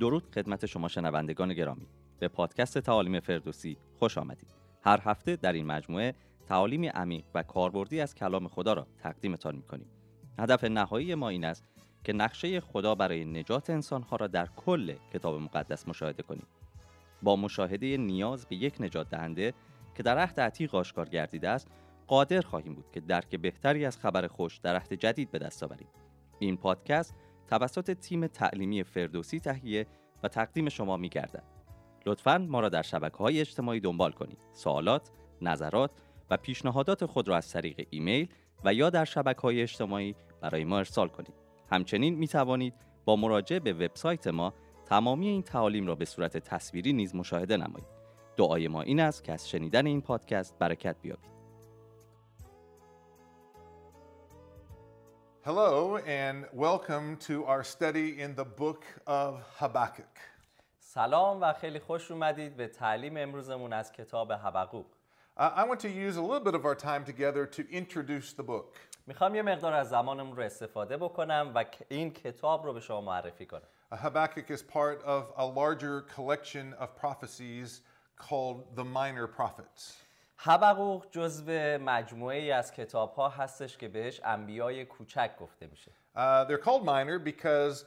درود خدمت شما شنوندگان گرامی. به پادکست تعالیم فردوسی خوش آمدید. هر هفته در این مجموعه تعالیم عمیق و کاربردی از کلام خدا را تقدیمتان می‌کنیم. هدف نهایی ما این است که نقشه خدا برای نجات انسان‌ها را در کل کتاب مقدس مشاهده کنیم. با مشاهده نیاز به یک نجات دهنده که در عهد عتیق آشکار گردیده است، قادر خواهیم بود که درک بهتری از خبر خوش در عهد جدید به دست آوریم. این پادکست توسط تیم تعلیمی فردوسی تهیه و تقدیم شما می‌گردد. لطفاً ما را در شبکه‌های اجتماعی دنبال کنید. سوالات، نظرات و پیشنهادات خود را از طریق ایمیل و یا در شبکه‌های اجتماعی برای ما ارسال کنید. همچنین می‌توانید با مراجعه به وبسایت ما تمامی این تعالیم را به صورت تصویری نیز مشاهده نمایید. دعای ما این است که از شنیدن این پادکست برکت بیابید. Hello and welcome to our study in the book of Habakkuk. سلام و خیلی خوش اومدید به تعلیم امروزمون از کتاب حبقوق. I want to use a little bit of our time together to introduce the book. میخوام یه مقدار از زمانمون رو استفاده بکنم و این کتاب رو به شما معرفی کنم. Habakkuk is part of a larger collection of prophecies called the minor prophets. حبقوق جزو مجموعه‌ای از کتاب‌ها هستش که بهش انبیای کوچک گفته میشه. They're called minor because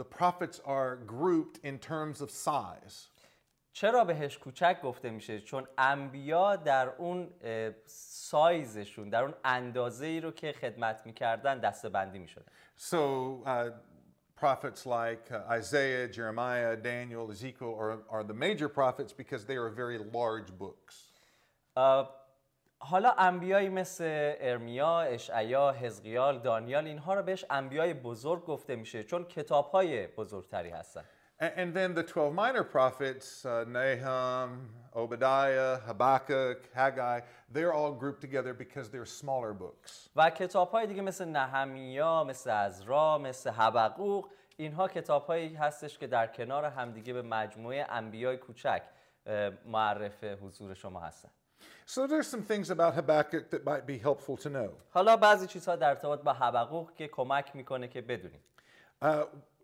the prophets are grouped in terms of size. چرا بهش کوچک گفته میشه؟ چون انبیا در اون سایزشون، در اون اندازه‌ای رو که خدمت می‌کردن دسته‌بندی می‌شدن. So prophets like Isaiah, Jeremiah, Daniel, Ezekiel are the major prophets because they are very large books. حالا انبیایی مثل ارمیا، اشعیا، حزقیال، دانیال اینها رو بهش انبیای بزرگ گفته میشه چون کتاب‌های بزرگتری هستن. And then the 12 minor prophets, Nahum, Obadiah, Habakkuk, Haggai, they're all grouped together because they're smaller books. و کتاب‌های دیگه مثل نهمیا، مثل عزرا، مثل حبقوق، اینها کتاب‌هایی هستش که در کنار همدیگه به مجموعه انبیای کوچک معرف حضور شما هستند. So there's some things about Habakkuk that might be helpful to know. حالا بعضی چیزها در ارتباط با حبقوق که کمک می‌کنه که بدونیم.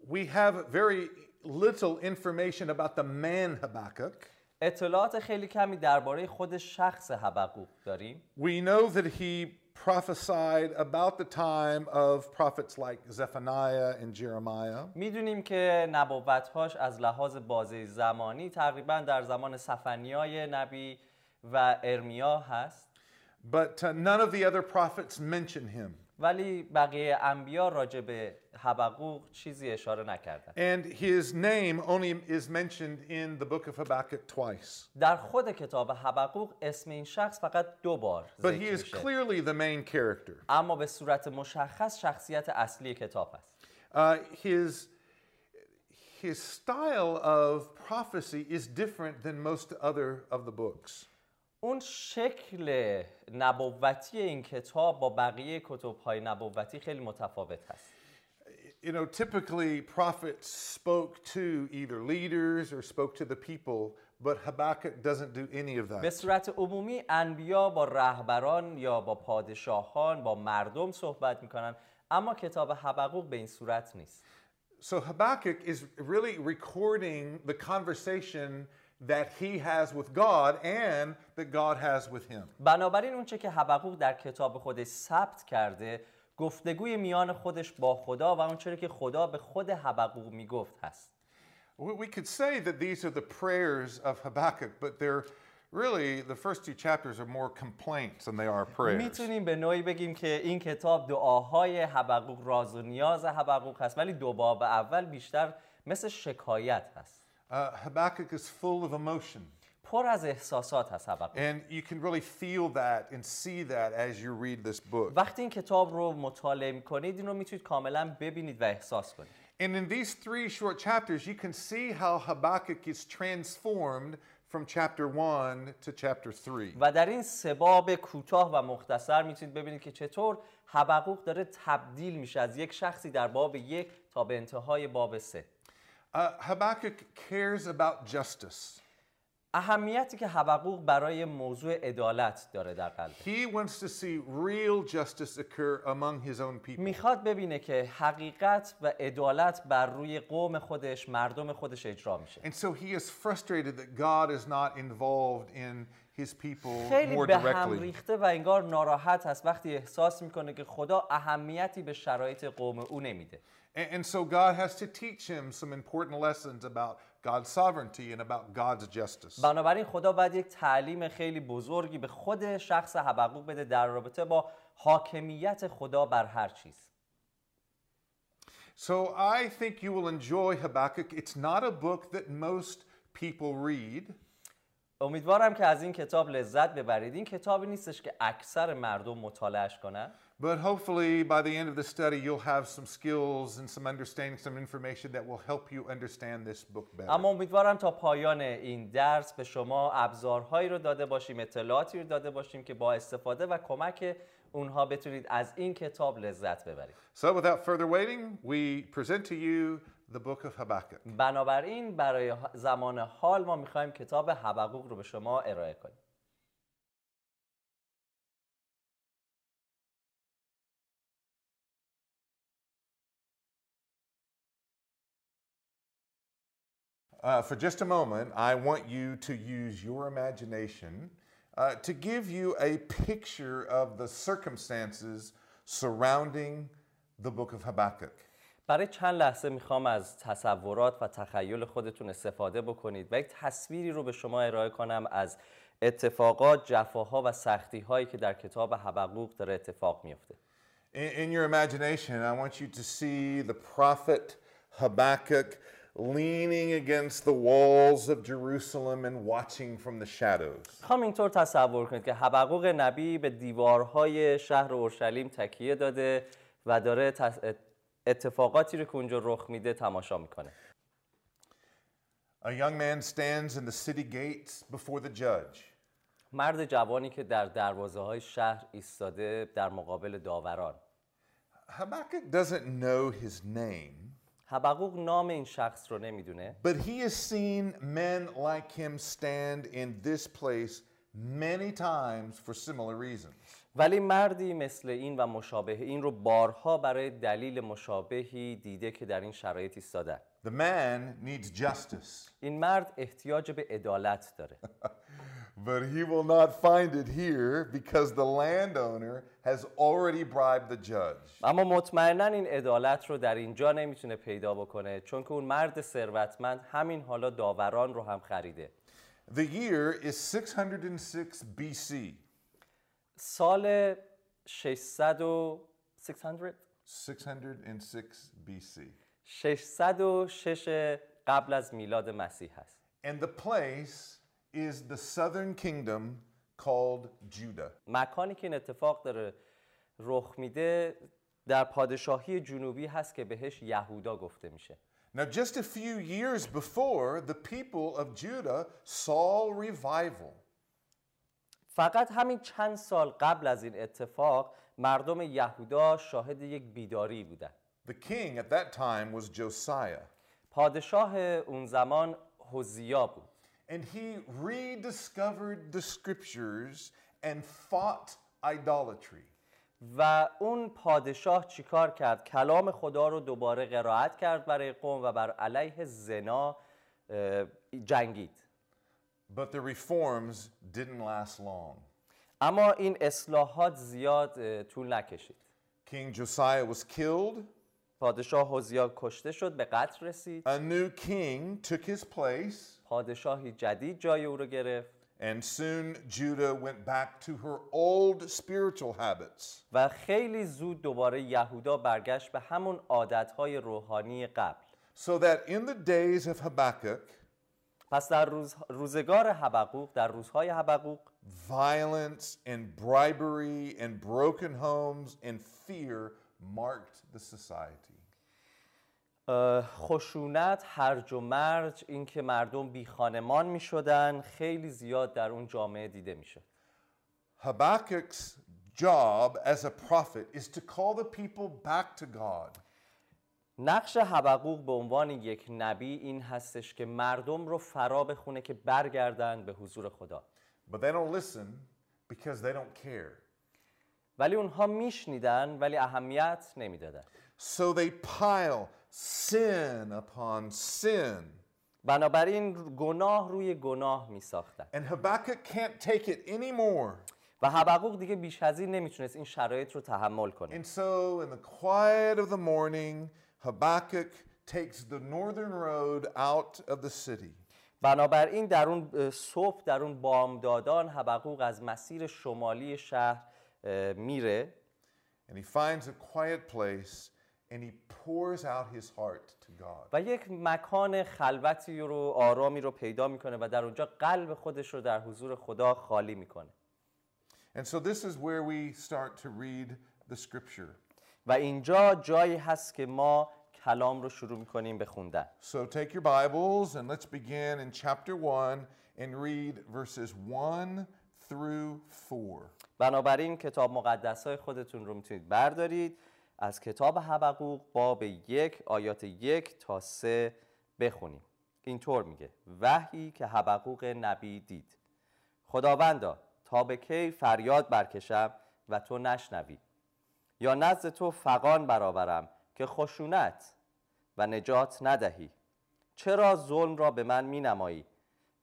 We have very little information about the man Habakkuk. اطلاعات خیلی کمی درباره خود شخص حبقوق داریم. We know that he prophesied about the time of prophets like Zephaniah and Jeremiah. میدونیم که نبوت‌هاش از لحاظ بازه زمانی تقریباً در زمان سفنیای نبی و ارمیا هست. But none of the other prophets mention him. ولی بقیه انبیا راجع به حبقوق چیزی اشاره نکردند. And his name only is mentioned in the book of Habakkuk twice. در خود کتاب حبقوق اسم این شخص فقط دو بار ذکر میشه. But he is clearly the main character. اما به صورت مشخص شخصیت اصلی کتاب است. His style of prophecy is different than most other of the books. اون شکل نبوتی این کتاب با بقیه کتاب‌های نبوتی خیلی متفاوت هست. You know, typically prophets spoke to either leaders or spoke to the people, but Habakkuk doesn't do any of that. به صورت عمومی انبیا با رهبران یا با پادشاهان، با مردم صحبت می‌کنن، اما کتاب حبقوق به این صورت نیست. So Habakkuk is really recording the conversation that he has with God and that God has with him. بنابراین اونچه که حبقوق در کتاب خودش ثبت کرده، گفتگوی میان خودش با خدا و اونچه که خدا به خود حبقوق میگفت هست. We could say that these are the prayers of Habakkuk, but they're really the first two chapters are more complaints than they are prayers. میتونیم به نوعی بگیم که این کتاب دعاهای حبقوق، راز و نیاز حبقوق هست، ولی دو باب اول بیشتر مثل شکایت هست. Habakkuk is full of emotion. پر از احساسات هست حبقوق. And you can really feel that and see that as you read this book. وقتی این کتاب رو مطالعه می‌کنید، این رو می‌تونید کاملاً ببینید و احساس کنید. And in these three short chapters, you can see how Habakkuk is transformed from chapter 1 to chapter 3. و در این سه باب کوتاه و مختصر می‌تونید ببینید که چطور حبقوق داره تبدیل میشه از یک شخصی در باب 1 تا به انتهای باب 3. Habakkuk cares about justice. اهمیتی که حبقوق برای موضوع عدالت داره در قلبش. میخواد ببینه که حقیقت و عدالت بر روی قوم خودش، مردم خودش اجرا میشه. خیلی به هم ریخته و انگار ناراحت هست وقتی احساس میکنه که خدا اهمیتی به شرایط قوم او نمیده. And so God has to teach him some important lessons about God's sovereignty and about God's justice. بنابراین خدا باید یک تعلیم خیلی بزرگی به خود شخص حبقوق بده در رابطه با حاکمیت خدا بر هر چیز. So I think you will enjoy Habakkuk. It's not a book that most people read. امیدوارم که از این کتاب لذت ببرید. این کتابی نیستش که اکثر مردم مطالعهش کنن. But hopefully by the end of the study you'll have some skills and some understanding, some information that will help you understand this book better. اما امیدوارم تا پایان این درس به شما ابزارهایی رو داده باشیم، اطلاعاتی رو داده باشیم که با استفاده و کمک اونها بتونید از این کتاب لذت ببرید. So without further waiting, we present to you the book of Habakkuk. بنابراین برای زمان حال ما می‌خوایم کتاب حبقوق رو به شما ارائه کنیم. For just a moment, I want you to use your imagination to give you a picture of the circumstances surrounding the book of Habakkuk. برای چند لحظه میخوام از تصورات و تخیل خودتون استفاده بکنید و یک تصویری رو به شما ارائه کنم از اتفاقات، جفاها و سختی‌هایی که در کتاب حبقوق داره اتفاق میفته. In your imagination, I want you to see the prophet Habakkuk leaning against the walls of Jerusalem and watching from the shadows. خواهم اینطور تصور کنید که حبقوق نبی به دیوارهای شهر اورشلیم تکیه داده و داره اتفاقاتی رو که اونجا رخ میده تماشا میکنه. A young man stands in the city gates before the judge. مرد جوانی که در دروازه‌های شهر ایستاده در مقابل داوران. Habakkuk doesn't know his name. حبقوق نام این شخص رو نمیدونه. But he has seen men like him stand in this place many times for similar reasons. ولی مردی مثل این و مشابه این رو بارها برای دلیل مشابهی دیده که در این شرایط ایستاده. The man needs justice. این مرد احتیاج به عدالت داره. But he will not find it here because the landowner has already bribed the judge. اما مطمئناً این عدالت رو در اینجا نمیتونه پیدا بکنه چون که اون مرد ثروتمند همین حالا داوران رو هم خریده. The year is 606 BC. سال 606 BC. 606 قبل از میلاد مسیح است. And the place is the southern kingdom called Judah. مکانی که این اتفاق داره رخ میده در پادشاهی جنوبی هست که بهش یهودا گفته میشه. Now just a few years before, the people of Judah saw revival. فقط همین چند سال قبل از این اتفاق مردم یهودا شاهد یک بیداری بودن. The king at that time was Josiah. پادشاه اون زمان هوزیا بود. And he rediscovered the scriptures and fought idolatry. و اون پادشاه چیکار کرد؟ کلام خدا رو دوباره قرائت کرد برای قوم و بر علیه زنا جنگید. But the reforms didn't last long. اما این اصلاحات زیاد طول نکشید. King Josiah was killed. پادشاه هوزیا کشته شد، به قتل رسید. A new king took his place. پادشاهی جدید جای او رو گرفت. And soon Judah went back to her old spiritual habits. و خیلی زود دوباره یهودا برگشت به همون عادتهای روحانی قبل. So that in the days of Habakkuk, پس در روزگار حبقوق، در روزهای حبقوق، violence and bribery and broken homes and fear marked the society. خشونت، هرج و مرج، اینکه مردم بی خانمان می شدن خیلی زیاد در اون جامعه دیده می شد. Habakkuk's job as a prophet is to call the people back to God. نقش حبقوق به عنوان یک نبی این هستش که مردم رو فرا بخونه که برگردن به حضور خدا. But they don't listen because they don't care. ولی اونها میشنیدن ولی اهمیت نمیدادن. So they pile sin upon sin. بنابراین گناه روی گناه میساختن. And Habakkuk can't take it anymore. و حبقوق دیگه بیش از این نمیتونست این شرایط رو تحمل کنه. And so in the quiet of the morning Habakkuk takes the northern road out of the city. بنابراین در اون صبح در اون بامدادان حبقوق از مسیر شمالی شهر میره. And he finds a quiet place and he pours out his heart to God. و یک مکان خلوتی رو آرامی رو پیدا میکنه و در اونجا قلب خودش رو در حضور خدا خالی میکنه. And so this is where we start to read the scripture. و اینجا جایی هست که ما کلام رو شروع می‌کنیم به خوندن. So take your Bibles and let's begin in chapter 1 and read verses 1 through 4. بنابراین کتاب مقدس‌های خودتون رو می‌تونید بردارید از کتاب حبقوق باب 1 آیات 1 تا 3 بخونیم. اینطور میگه: وحی که حبقوق نبی دید. خداوندا تا به کی فریاد برکشم و تو نشنوی؟ یا نزد تو فغان برآورم که خشونت و نجات ندهی؟ چرا ظلم را به من می نمایی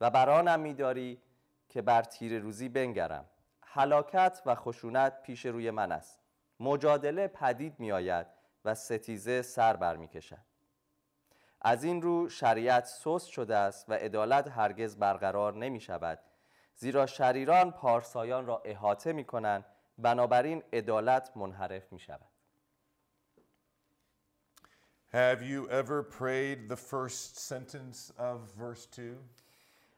و برانم می داری که بر تیره روزی بنگرم؟ هلاکت و خشونت پیش روی من است، مجادله پدید می آید و ستیزه سر بر می کشد. از این رو شریعت سست شده است و عدالت هرگز برقرار نمی شود، زیرا شریران پارسایان را احاطه می کنند، بنابراین عدالت منحرف می شود. Have you ever prayed the first sentence of verse 2?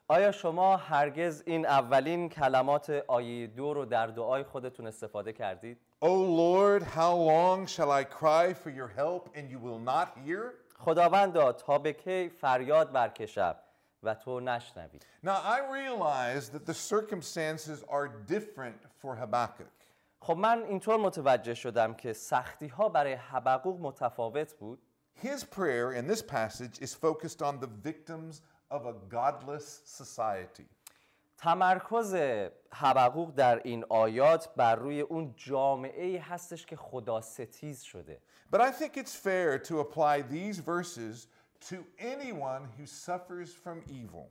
آیا شما هرگز این اولین کلمات آیه 2 رو در دعای خودتون استفاده کردید؟ Oh Lord, how long shall I cry for your help and you will not hear? خداوندا تا به کی فریاد برکشم و تو نشنوی؟ Now I realize that the circumstances are different for Habakkuk. خب من اینطور متوجه شدم که سختی ها برای حبقوق متفاوت بود. His prayer in this passage is focused on the victims of a godless society. تمرکز حبقوق در این آیات بر روی اون جامعه‌ای هستش که خدا ستیز شده. But I think it's fair to apply these verses to anyone who suffers from evil.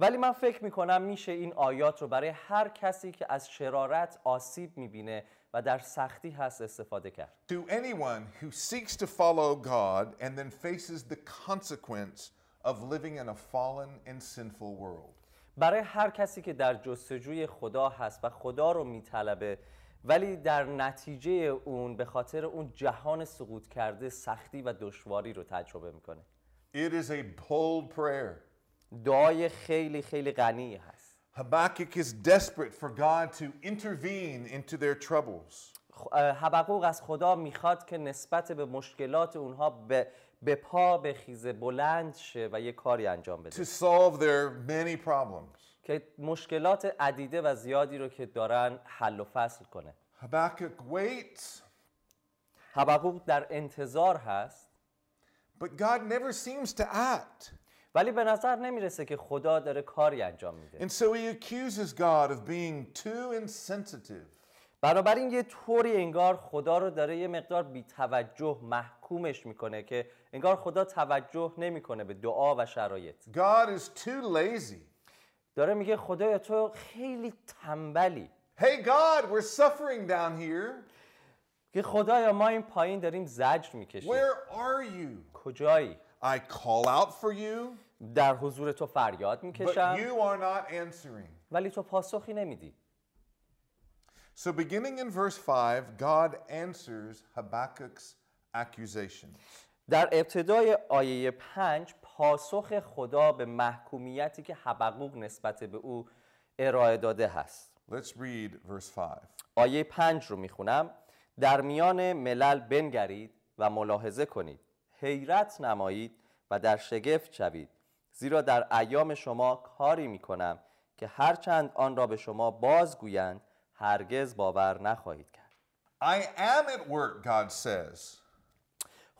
ولی من فکر میکنم میشه این آیات رو برای هر کسی که از شرارت آسیب میبینه و در سختی هست استفاده کرد. To anyone who seeks to follow God and then faces the consequence of living in a fallen and sinful world. برای هر کسی که در جستجوی خدا هست و خدا رو میطلبه ولی در نتیجه اون به خاطر اون جهان سقوط کرده سختی و دشواری رو تجربه میکنه. It is a bold prayer. دعای خیلی غنی هست. Habakkuk is desperate for God to intervene into their troubles. حبقوق از خدا میخواد که نسبت به مشکلات اونها به پا بخیزه، بلند شه و یه کاری انجام بده. To solve their many problems. که مشکلات عدیده و زیادی رو که دارن حل و فصل کنه. Habakkuk waits. حبقوق در انتظار هست. But God never seems to act. ولی به نظر نمیرسه که خدا داره کاری انجام میده. And so he accuses God of being too insensitive. بنابراین یه طوری انگار خدا رو داره یه مقدار بی‌توجه محکومش میکنه که انگار خدا توجه نمیکنه به دعا و شرایط. God is too lazy. داره میگه خدایا تو خیلی تنبلی. Hey God, we're suffering down here. که خدایا ما این پایین داریم زجر میکشیم. Where are you? کجایی؟ I call out for you. در حضور تو فریاد میکشم. But you are not answering. ولی تو پاسخی نمیدی. So beginning in verse 5, God answers Habakkuk's accusation. در ابتدای آیه 5 پاسخ خدا به محکومیتی که حبقوق نسبت به او ارائه داده هست. Let's read verse 5. آیه 5 رو میخونم. در میان ملل بنگرید و ملاحظه کنید. حیرت نمایید و در شگفت شوید، زیرا در ایام شما کاری میکنم که هرچند آن را به شما بازگویند هرگز باور نخواهید کرد. I am at work, God says.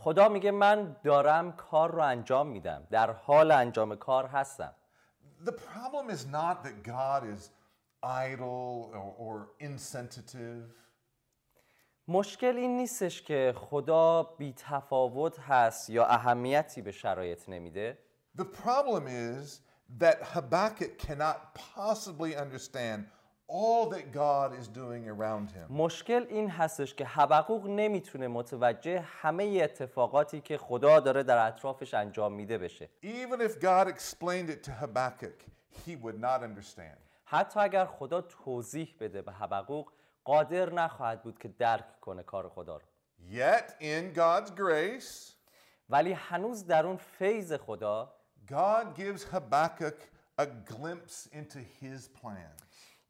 خدا میگه من دارم کار رو انجام میدم، در حال انجام کار هستم. The problem is not that God is idle or insensitive. مشکل این نیستش که خدا بی تفاوت هست یا اهمیتی به شرایط نمیده. The problem is that Habakkuk cannot possibly understand all that God is doing around him. مشکل این هستش که حبقوق نمیتونه متوجه همه اتفاقاتی که خدا داره در اطرافش انجام میده بشه. Even if God explained it to Habakkuk, he would not understand. حتی اگر خدا توضیح بده به حبقوق، قادر نخواهد بود که درک کنه کار خدا رو. Yet in God's grace, ولی هنوز در اون فیض خدا، God gives Habakkuk a glimpse into his plan.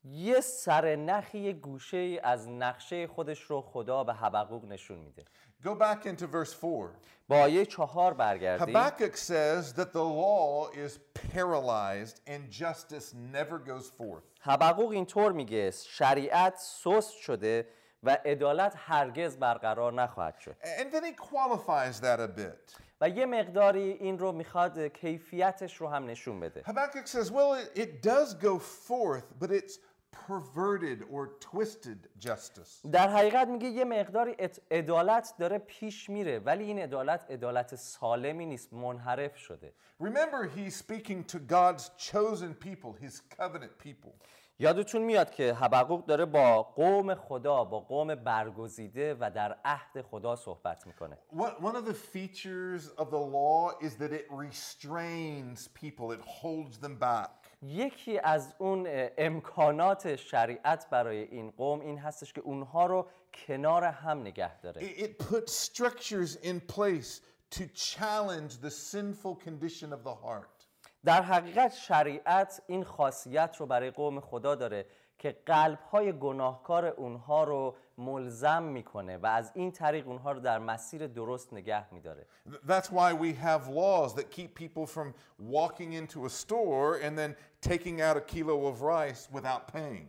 یه سرنخی گوشه از نقشه خودش رو خدا به حبقوق نشون میده. Go back into verse 4. با آیه 4 برگردیم. Habakkuk says that the law is paralyzed and justice never goes forth. حبقوق اینطور میگه شریعت سست شده و عدالت هرگز برقرار نخواهد شد. And then he qualifies that a bit. و یه مقداری این رو میخواد کیفیتش رو هم نشون بده. Habakkuk says, well, it does go forth, but it's perverted or twisted justice. در حقیقت میگه یه مقداری عدالت داره پیش میره، ولی این عدالت سالمی نیست، منحرف شده. Remember he's speaking to God's chosen people, his covenant people. یادتون میاد که حبقوق داره با قوم خدا، با قوم برگزیده و در عهد خدا صحبت میکنه. One of the features of the law is that it restrains people, it holds them back. یکی از اون امکانات شریعت برای این قوم این هستش که اونها رو کنار هم نگه داره. It puts structures in place to challenge the sinful condition of the heart. در حقیقت شریعت این خاصیت رو برای قوم خدا داره که قلب‌های گناهکار اونها رو ملزم میکنه و از این طریق اونها رو در مسیر درست نگه میداره. That's why we have laws that keep people from walking into a store and then taking out a kilo of rice without paying.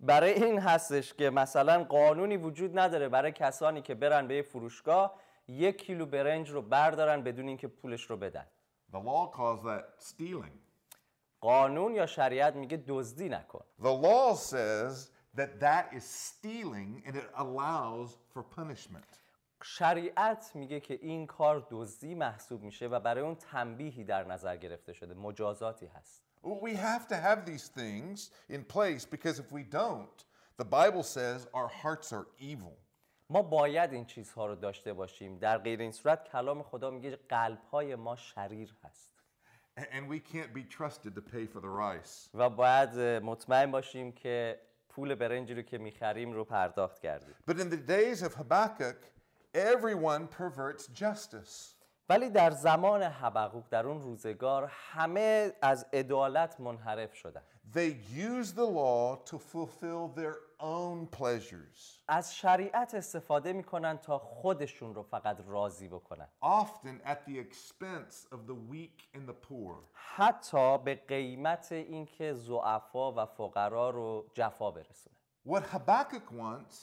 برای این هستش که مثلا قانونی وجود نداره برای کسانی که برن به فروشگاه یک کیلو برنج رو بردارن بدون اینکه پولش رو بدن. The law calls that stealing. قانون یا شریعت میگه دزدی نکن. The law says that that is stealing and it allows for punishment. شریعت میگه که این کار دزدی محسوب میشه و برای اون تنبیهی در نظر گرفته شده، مجازاتی هست. We have to have these things in place because if we don't, the Bible says our hearts are evil. ما باید این چیزها رو داشته باشیم، در غیر این صورت کلام خدا میگه قلب‌های ما شریر هست. And we can't be trusted to pay for the rice. و باید مطمئن باشیم که پول برنجی رو که می‌خریم رو پرداخت کردیم. But in the days of Habakkuk, everyone perverts justice. ولی در زمان حبقوق، در اون روزگار، همه از عدالت منحرف شدن. They use the law to fulfill their own pleasures. از شریعت استفاده میکنن تا خودشون رو فقط راضی بکنن. Often at the expense of the weak and the poor. حتی به قیمت اینکه ضعفا و فقرا رو جفا برسونه. What Habakkuk wants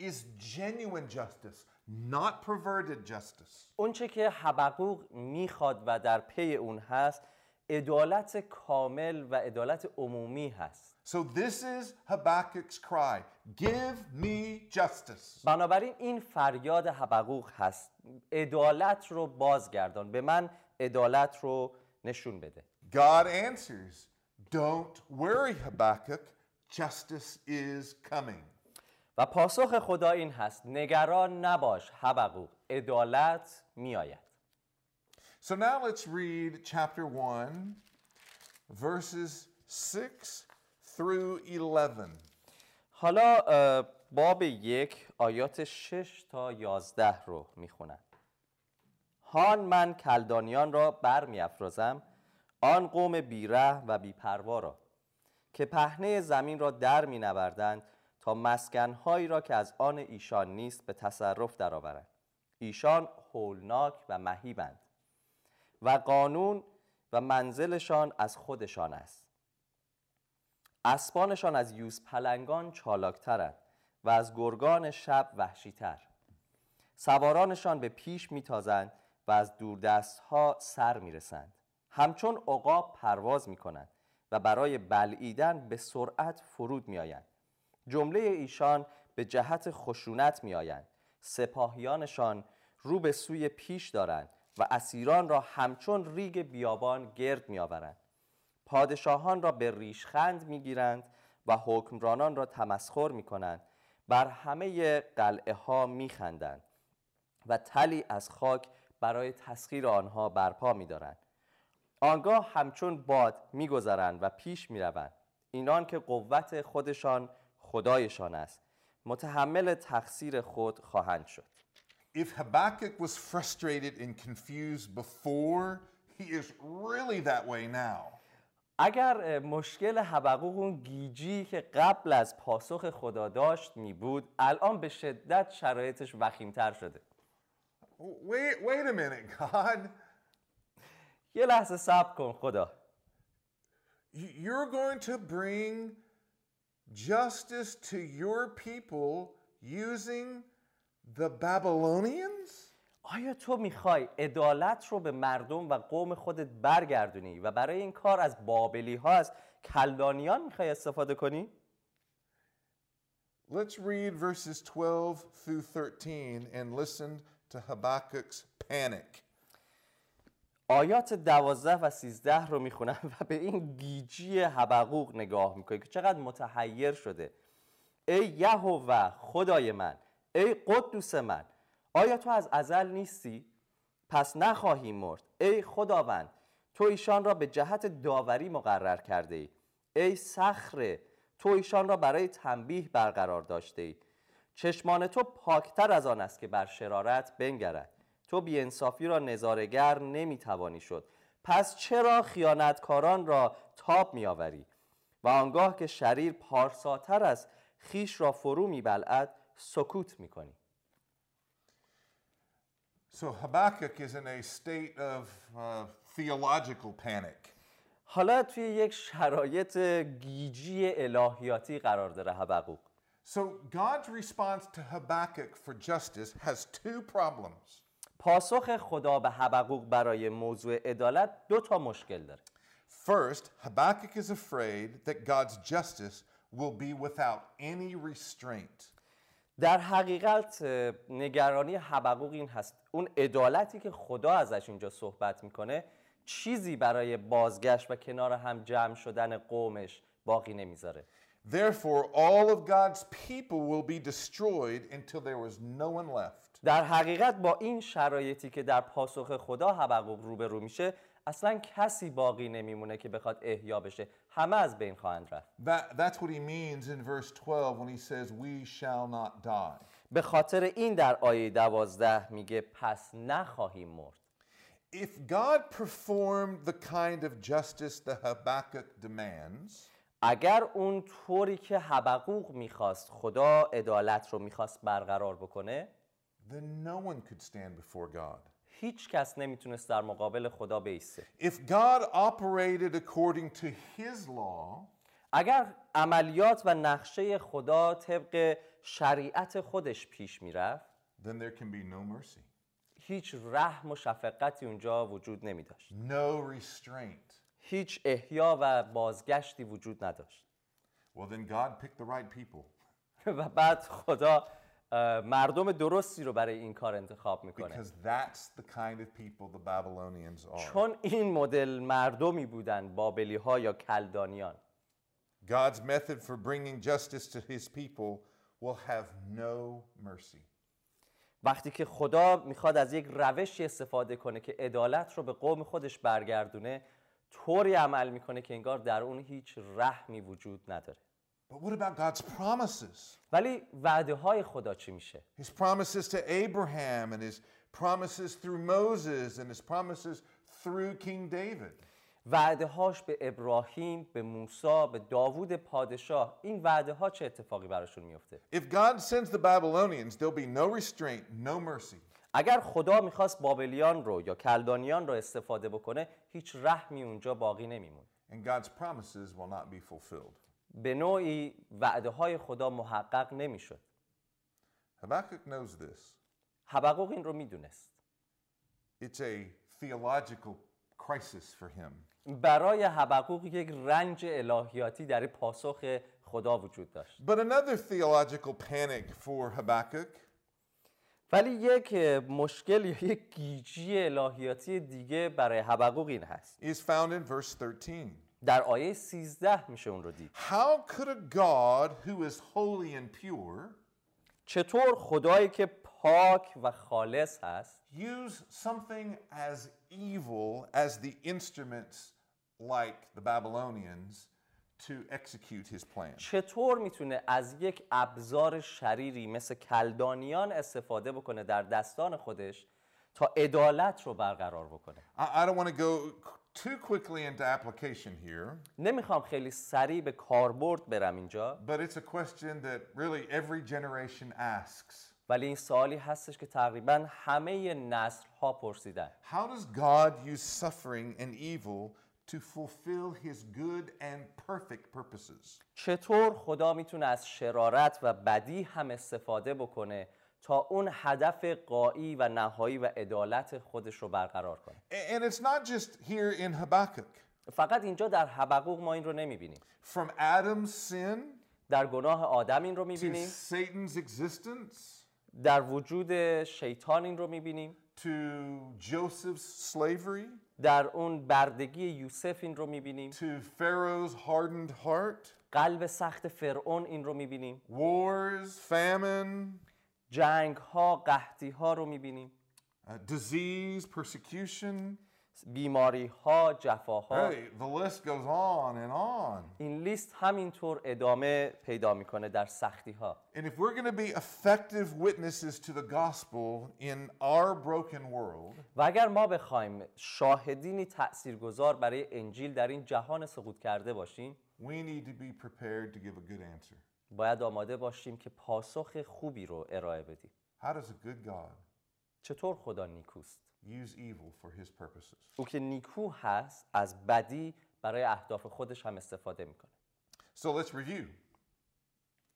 is genuine justice, not perverted justice. اونچه که حبقوق میخواد و در پی اون هست عدالت کامل و عدالت عمومی هست. So this is Habakkuk's cry. Give me justice. بنابراین این فریاد حبقوق هست. عدالت رو بازگردان. به من عدالت رو نشون بده. God answers. Don't worry, Habakkuk. Justice is coming. و پاسخ خدا این هست. نگران نباش حبقوق. عدالت میآید. So now let's read chapter 1, verses 6 through 11. حالا باب 1 آیات 6 تا 11 رو میخونم. هان من کلدانیان را برمیافرازم، آن قوم بی‌ره و بی‌پروا را که پهنه زمین را در مینوردند تا مسکنهایی را که از آن ایشان نیست به تصرف درآورند. ایشان هولناک و مهیبند و قانون و منزلشان از خودشان است. اسبانشان از یوز پلنگان چالاکترند و از گرگان شب وحشیتر. سوارانشان به پیش میتازند و از دوردست ها سر میرسند. همچون عقاب پرواز میکنند و برای بلعیدن به سرعت فرود میآیند. جمله ایشان به جهت خشونت میآیند. سپاهیانشان رو به سوی پیش دارند و اسیران را همچون ریگ بیابان گرد میآورند. پادشاهان را به ریشخند میگیرند و حکمرانان را تمسخر میکنند. بر همه قلعه ها میخندند و تلی از خاک برای تسخیر آنها برپا می‌دارند. آنگاه همچون باد می‌گذرند و پیش می‌روند. اینان که قوت خودشان خدایشان است، متحمل تقصیر خود خواهند شد. If Habakkuk was frustrated and confused before, he is really that way now. اگر مشکل حبقوق اون گیجی که قبل از پاسخ خدا داشت می بود، الان به شدت شرایطش وخیمتر شده. Wait a minute, God. یه لحظه صبر کن خدا. You're going to bring justice to your people using the Babylonians? آیا تو میخوای عدالت رو به مردم و قوم خودت برگردونی و برای این کار از بابلی ها از کلدانیان میخوای استفاده کنی؟ Let's read verses 12 through 13 and listen to Habakkuk's panic. آیات 12 و 13 رو میخونم و به این گیجی حبقوق نگاه میکنی که چقدر متحیر شده. ای یهوه خدای من، ای قدوس من، آیا تو از ازل نیستی؟ پس نخواهی مرد. ای خداوند، تو ایشان را به جهت داوری مقرر کرده ای. ای صخره، تو ایشان را برای تنبیه برقرار داشته ای. چشمان تو پاکتر از آن است که بر شرارت بنگرد. تو بی‌انصافی را نظاره‌گر نمیتوانی شد. پس چرا خیانتکاران را تاب میآوری؟ و آنگاه که شریر پارساتر از خیش را فرو میبلعد سکوت میکنی. So Habakkuk is in a state of theological panic. حالا توی یک شرایط گیجی الهیاتی قرار داره حبقوق. So God's response to Habakkuk for justice has two problems. پاسخ خدا به حبقوق برای موضوع عدالت دو تا مشکل داره. First, Habakkuk is afraid that God's justice will be without any restraint. در حقیقت نگرانی حبقوق این هست، اون عدالتی که خدا ازش اینجا صحبت میکنه چیزی برای بازگشت و کنار هم جمع شدن قومش باقی نمیذاره. Therefore all of God's people will be destroyed until there was no one left. در حقیقت با این شرایطی که در پاسخ خدا حبقوق روبرو میشه اصلا کسی باقی نمیمونه که بخواد احیا بشه. همه از بین خواهند رفت. That's what he means in verse 12 when he says we shall not die. به خاطر این در آیه 12 میگه پس نخواهیم مرد. If God performed the kind of justice the Habakkuk demands, اگر اون طوری که حبقوق میخواست خدا عدالت رو میخواست برقرار بکنه، then no one could stand before God. هیچ کس نمیتونست در مقابل خدا بایسته. If God operated according to his law, اگر عملیات و نقشه خدا طبق شریعت خودش پیش میرفت، then there can be no mercy. هیچ رحم و شفقتی اونجا وجود نمیداشت. No restraint. هیچ احیا و بازگشتی وجود نداشت. Well then God picked the right people. و بعد خدا مردم درستی رو برای این کار انتخاب میکنه. چون این مدل مردمی بودن بابلی ها یا کلدانیان. God's method for bringing justice to his people will have no mercy. وقتی که خدا میخواد از یک روشی استفاده کنه که عدالت رو به قوم خودش برگردونه، طوری عمل میکنه که انگار در اون هیچ رحمی وجود نداره. But what about God's promises? ولی وعده های خدا چی میشه؟ His promises to Abraham and his promises through Moses and his promises through King David. وعده هاش به ابراهیم، به موسی، به داوود پادشاه، این وعده ها چه اتفاقی براشون میفته؟ If God sends the Babylonians, there'll be no restraint, no mercy. اگر خدا میخواست بابلیان رو یا کلدانیان رو استفاده بکنه، هیچ رحمی اونجا باقی نمیمون. And God's promises will not be fulfilled. به نوعی وعده های خدا محقق نمی شد. حبقوق این رو میدونست. It's a theological crisis for him. برای حبقوق یک رنج الهیاتی در پاسخ خدا وجود داشت. But another theological panic for Habakkuk. ولی یک مشکل یا یک گیجی الهیاتی دیگه برای حبقوق این هست. Is found in verse 13. در آیه 13 میشه اون رو دید. How could a God who is holy and pure, چطور خدایی که پاک و خالص هست, use something as evil as the instruments like the Babylonians to execute his plan. چطور میتونه از یک ابزار شریری مثل کلدانیان استفاده بکنه در دستان خودش تا عدالت رو برقرار بکنه. I don't want to go too quickly into application here. نمیخوام خیلی سریع به کاربرد برم اینجا. But it's a question that really every generation asks. ولی این سوالی هستش که تقریبا همه نسل‌ها پرسیدن. How does God use suffering and evil to fulfill his good and perfect purposes? چطور خدا میتونه از شرارت و بدی هم استفاده بکنه تا اون هدف قایی و نهایی و عدالت خودش رو برقرار کنه. And it's not just here in Habakkuk. فقط اینجا در حبقوق ما این رو نمیبینیم. From Adam's sin, در گناه آدم این رو میبینیم. To Satan's existence, در وجود شیطان این رو میبینیم. To Joseph's slavery, در اون بردگی یوسف این رو میبینیم. To Pharaoh's hardened heart, قلب سخت فرعون این رو میبینیم. Wars, famine, جنگ ها، قحطی ها رو میبینیم. Disease, persecution, بیماری ها، جفاها. The list goes on and on. این لیست همینطور ادامه پیدا میکنه در سختی ها. And if we're going to be effective witnesses to the gospel in our broken world, و اگر ما بخوایم شاهدینی تاثیرگذار برای انجیل در این جهان سقوط کرده باشیم, we need to be prepared to give a good answer. باید آماده باشیم که پاسخ خوبی رو ارائه بدیم. How does a good God, چطور خدا نیکوست, use evil for his purposes. او که نیکو هست از بدی برای اهداف خودش هم استفاده میکنه. So let's review.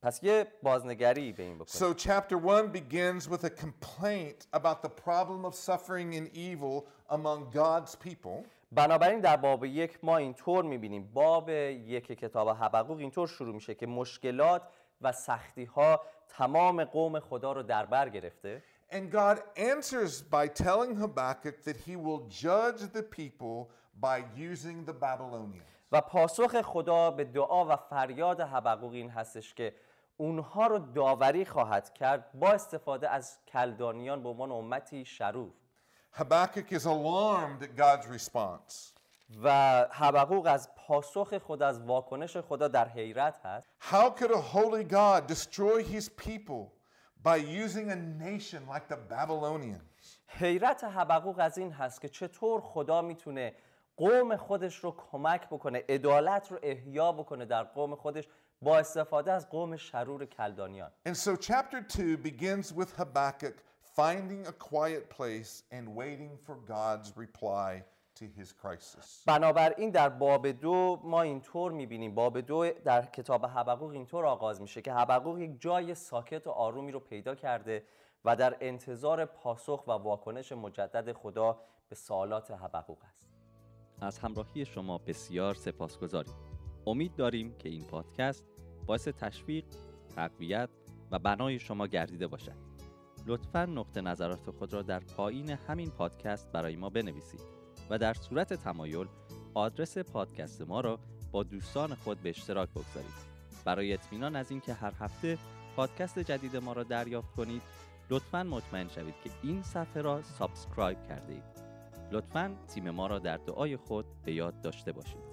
پس یه بازنگری به این بکنیم. So chapter 1 begins with a complaint about the problem of suffering and evil among God's people. بنابراین در باب یک ما اینطور می‌بینیم. باب یک کتاب حبقوق اینطور شروع میشه که مشکلات و سختی‌ها تمام قوم خدا رو در بر گرفته. And God answers by telling Habakkuk that he will judge the people by using the Babylonians. و پاسخ خدا به دعا و فریاد حبقوق این هستش که اونها رو داوری خواهد کرد با استفاده از کلدانیان به عنوان امتی شرور. Habakkuk is alarmed at God's response. و حبقوق از پاسخ خدا، از واکنش خدا در حیرت هست. How could a holy God destroy his people by using a nation like the Babylonians? حیرت حبقوق از این هست که چطور خدا میتونه قوم خودش رو کمک بکنه، عدالت رو احیا بکنه در قوم خودش با استفاده از قوم شرور کلدانیان. And so chapter 2 begins with Habakkuk finding a quiet place and waiting for God's reply to his crisis. بنابراین در باب دو ما اینطور می‌بینیم. باب دو در کتاب حبقوق اینطور آغاز میشه که حبقوق یک جای ساکت و آرومی رو پیدا کرده و در انتظار پاسخ و واکنش مجدد خدا به سوالات حبقوق است. از همراهی شما بسیار سپاسگزاریم. امید داریم که این پادکست باعث تشویق، تقویت و بنای شما گردیده باشد. لطفاً نقطه نظرات خود را در پایین همین پادکست برای ما بنویسید و در صورت تمایل آدرس پادکست ما را با دوستان خود به اشتراک بگذارید. برای اطمینان از اینکه هر هفته پادکست جدید ما را دریافت کنید، لطفاً مطمئن شوید که این صفحه را سابسکرایب کرده اید. لطفاً تیم ما را در دعای خود به یاد داشته باشید.